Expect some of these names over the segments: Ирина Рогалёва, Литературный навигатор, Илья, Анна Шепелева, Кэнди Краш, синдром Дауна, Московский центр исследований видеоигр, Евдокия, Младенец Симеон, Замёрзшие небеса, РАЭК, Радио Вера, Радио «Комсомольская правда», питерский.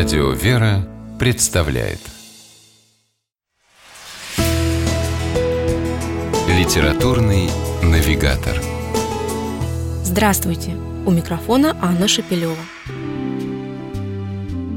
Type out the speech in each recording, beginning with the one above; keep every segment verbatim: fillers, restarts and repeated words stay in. Радио Вера представляет Литературный навигатор. Здравствуйте! У микрофона Анна Шепелева.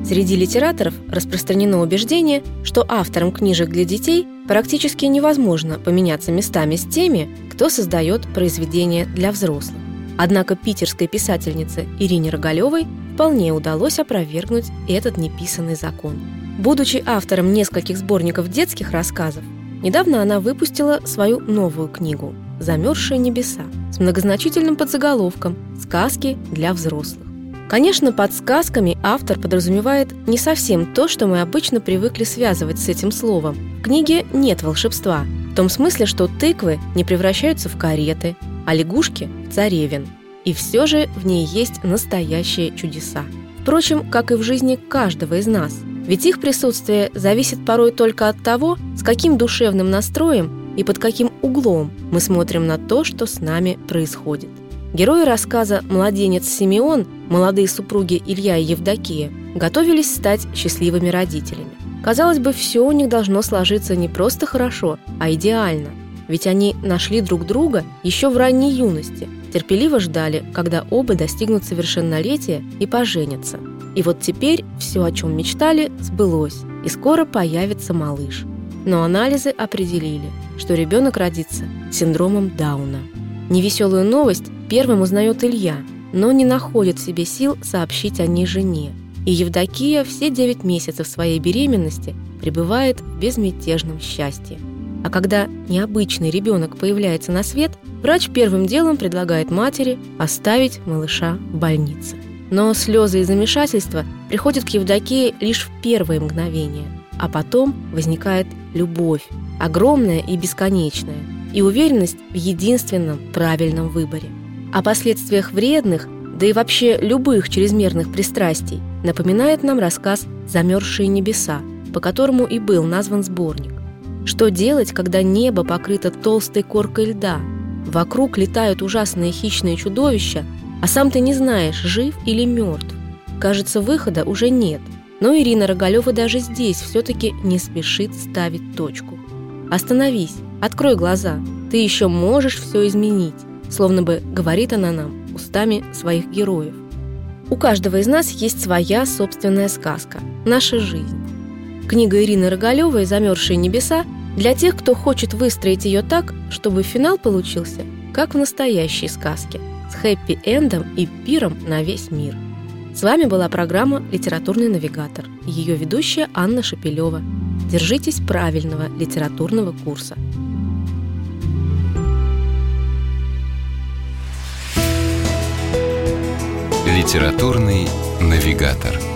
Среди литераторов распространено убеждение, что авторам книжек для детей практически невозможно поменяться местами с теми, кто создает произведения для взрослых. Однако питерской писательнице Ирине Рогалёвой вполне удалось опровергнуть этот неписанный закон. Будучи автором нескольких сборников детских рассказов, недавно она выпустила свою новую книгу «Замёрзшие небеса» с многозначительным подзаголовком «Сказки для взрослых». Конечно, под сказками автор подразумевает не совсем то, что мы обычно привыкли связывать с этим словом. В книге нет волшебства, в том смысле, что тыквы не превращаются в кареты, а лягушки – в царевен. И все же в ней есть настоящие чудеса. Впрочем, как и в жизни каждого из нас. Ведь их присутствие зависит порой только от того, с каким душевным настроем и под каким углом мы смотрим на то, что с нами происходит. Герои рассказа «Младенец Симеон», молодые супруги Илья и Евдокия, готовились стать счастливыми родителями. Казалось бы, все у них должно сложиться не просто хорошо, а идеально. Ведь они нашли друг друга еще в ранней юности, терпеливо ждали, когда оба достигнут совершеннолетия и поженятся. И вот теперь все, о чем мечтали, сбылось, и скоро появится малыш. Но анализы определили, что ребенок родится с синдромом Дауна. Невеселую новость первым узнает Илья, но не находит в себе сил сообщить о ней жене. И Евдокия все девять месяцев своей беременности пребывает в безмятежном счастье. А когда необычный ребенок появляется на свет, врач первым делом предлагает матери оставить малыша в больнице. Но слезы и замешательство приходят к Евдокии лишь в первые мгновения, а потом возникает любовь, огромная и бесконечная, и уверенность в единственном правильном выборе. О последствиях вредных, да и вообще любых чрезмерных пристрастий напоминает нам рассказ «Замерзшие небеса», по которому и был назван сборник. Что делать, когда небо покрыто толстой коркой льда? Вокруг летают ужасные хищные чудовища, а сам ты не знаешь, жив или мертв. Кажется, выхода уже нет, но Ирина Рогалёва даже здесь все-таки не спешит ставить точку. «Остановись, открой глаза, ты еще можешь все изменить», словно бы говорит она нам устами своих героев. У каждого из нас есть своя собственная сказка, наша жизнь. Книга Ирины Рогалёвой «Замёрзшие небеса» для тех, кто хочет выстроить ее так, чтобы финал получился, как в настоящей сказке, с хэппи-эндом и пиром на весь мир. С вами была программа «Литературный навигатор» и ее ведущая Анна Шепелева. Держитесь правильного литературного курса. Литературный навигатор.